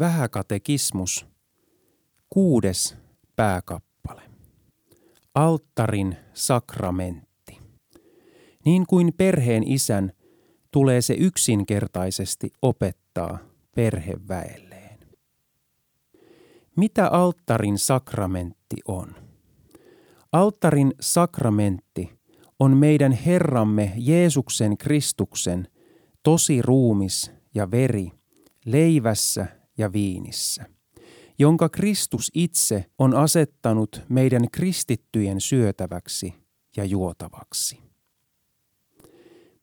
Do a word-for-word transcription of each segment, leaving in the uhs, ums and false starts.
Vähäkatekismus, kuudes pääkappale. Alttarin sakramentti. Niin kuin perheen isän tulee se yksinkertaisesti opettaa perheväelleen. Mitä alttarin sakramentti on? Alttarin sakramentti on meidän Herramme Jeesuksen Kristuksen tosi ruumis ja veri leivässä ja viinissä, jonka Kristus itse on asettanut meidän kristittyjen syötäväksi ja juotavaksi.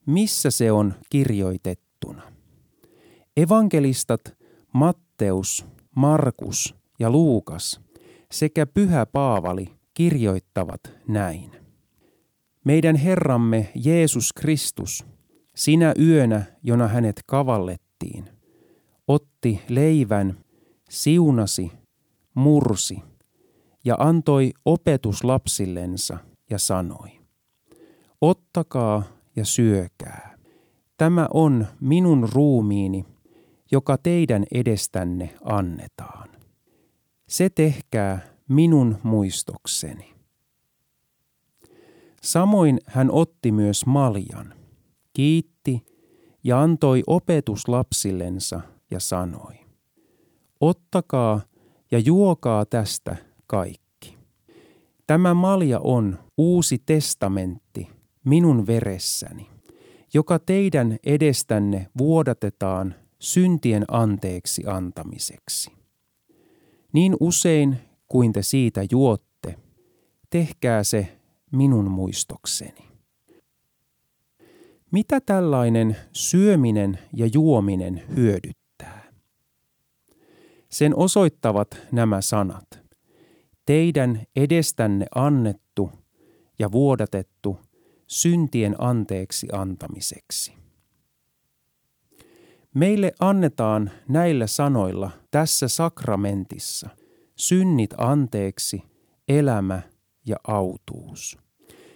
Missä se on kirjoitettuna? Evankelistat Matteus, Markus ja Luukas sekä Pyhä Paavali kirjoittavat näin. Meidän Herramme Jeesus Kristus, sinä yönä, jona hänet kavallettiin, otti leivän, siunasi, mursi ja antoi opetuslapsillensa ja sanoi, ottakaa ja syökää. Tämä on minun ruumiini, joka teidän edestänne annetaan. Se tehkää minun muistokseni. Samoin hän otti myös maljan, kiitti ja antoi opetuslapsillensa ja sanoi, ottakaa ja juokaa tästä kaikki. Tämä malja on uusi testamentti minun veressäni, joka teidän edestänne vuodatetaan syntien anteeksi antamiseksi. Niin usein kuin te siitä juotte, tehkää se minun muistokseni. Mitä tällainen syöminen ja juominen hyödyttää? Sen osoittavat nämä sanat. Teidän edestänne annettu ja vuodatettu syntien anteeksi antamiseksi. Meille annetaan näillä sanoilla tässä sakramentissa synnit anteeksi, elämä ja autuus.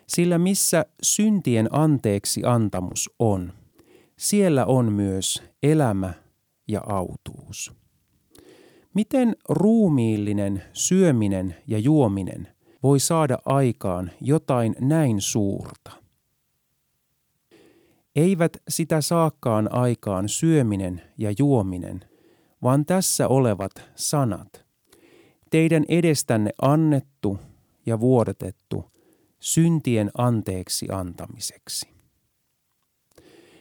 Sillä missä syntien anteeksi antamus on, siellä on myös elämä ja autuus. Miten ruumiillinen syöminen ja juominen voi saada aikaan jotain näin suurta? Eivät sitä saakaan aikaan syöminen ja juominen, vaan tässä olevat sanat. Teidän edestänne annettu ja vuodatettu syntien anteeksi antamiseksi.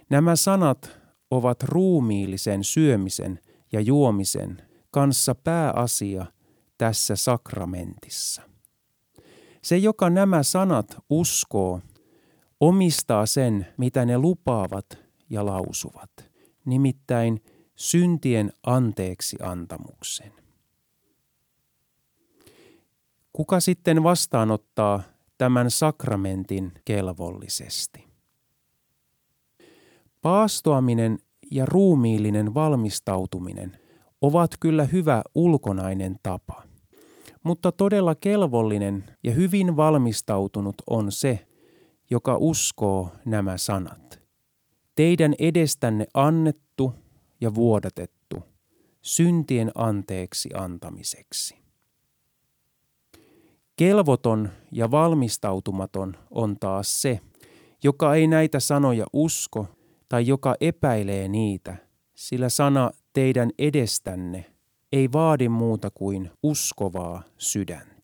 Nämä sanat ovat ruumiillisen syömisen ja juomisen kanssa pääasia tässä sakramentissa. Se, joka nämä sanat uskoo, omistaa sen, mitä ne lupaavat ja lausuvat, nimittäin syntien anteeksi antamuksen. Kuka sitten vastaanottaa tämän sakramentin kelvollisesti? Paastoaminen ja ruumiillinen valmistautuminen ovat kyllä hyvä ulkonainen tapa, mutta todella kelvollinen ja hyvin valmistautunut on se, joka uskoo nämä sanat. Teidän edestänne annettu ja vuodatettu syntien anteeksi antamiseksi. Kelvoton ja valmistautumaton on taas se, joka ei näitä sanoja usko tai joka epäilee niitä, sillä sana teidän edestänne ei vaadi muuta kuin uskovaa sydäntä.